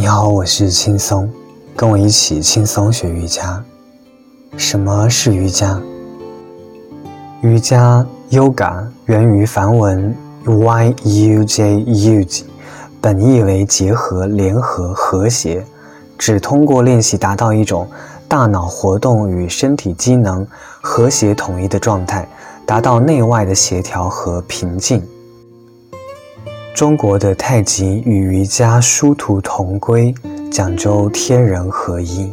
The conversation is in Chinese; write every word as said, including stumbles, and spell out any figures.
你好，我是轻松，跟我一起轻松学瑜伽。什么是瑜伽？瑜伽 Yoga 源于梵文 Y U J U G， 本意为结合、联合、和谐，只通过练习达到一种大脑活动与身体机能和谐统一的状态，达到内外的协调和平静。中国的太极与瑜伽殊途同归，讲究天人合一。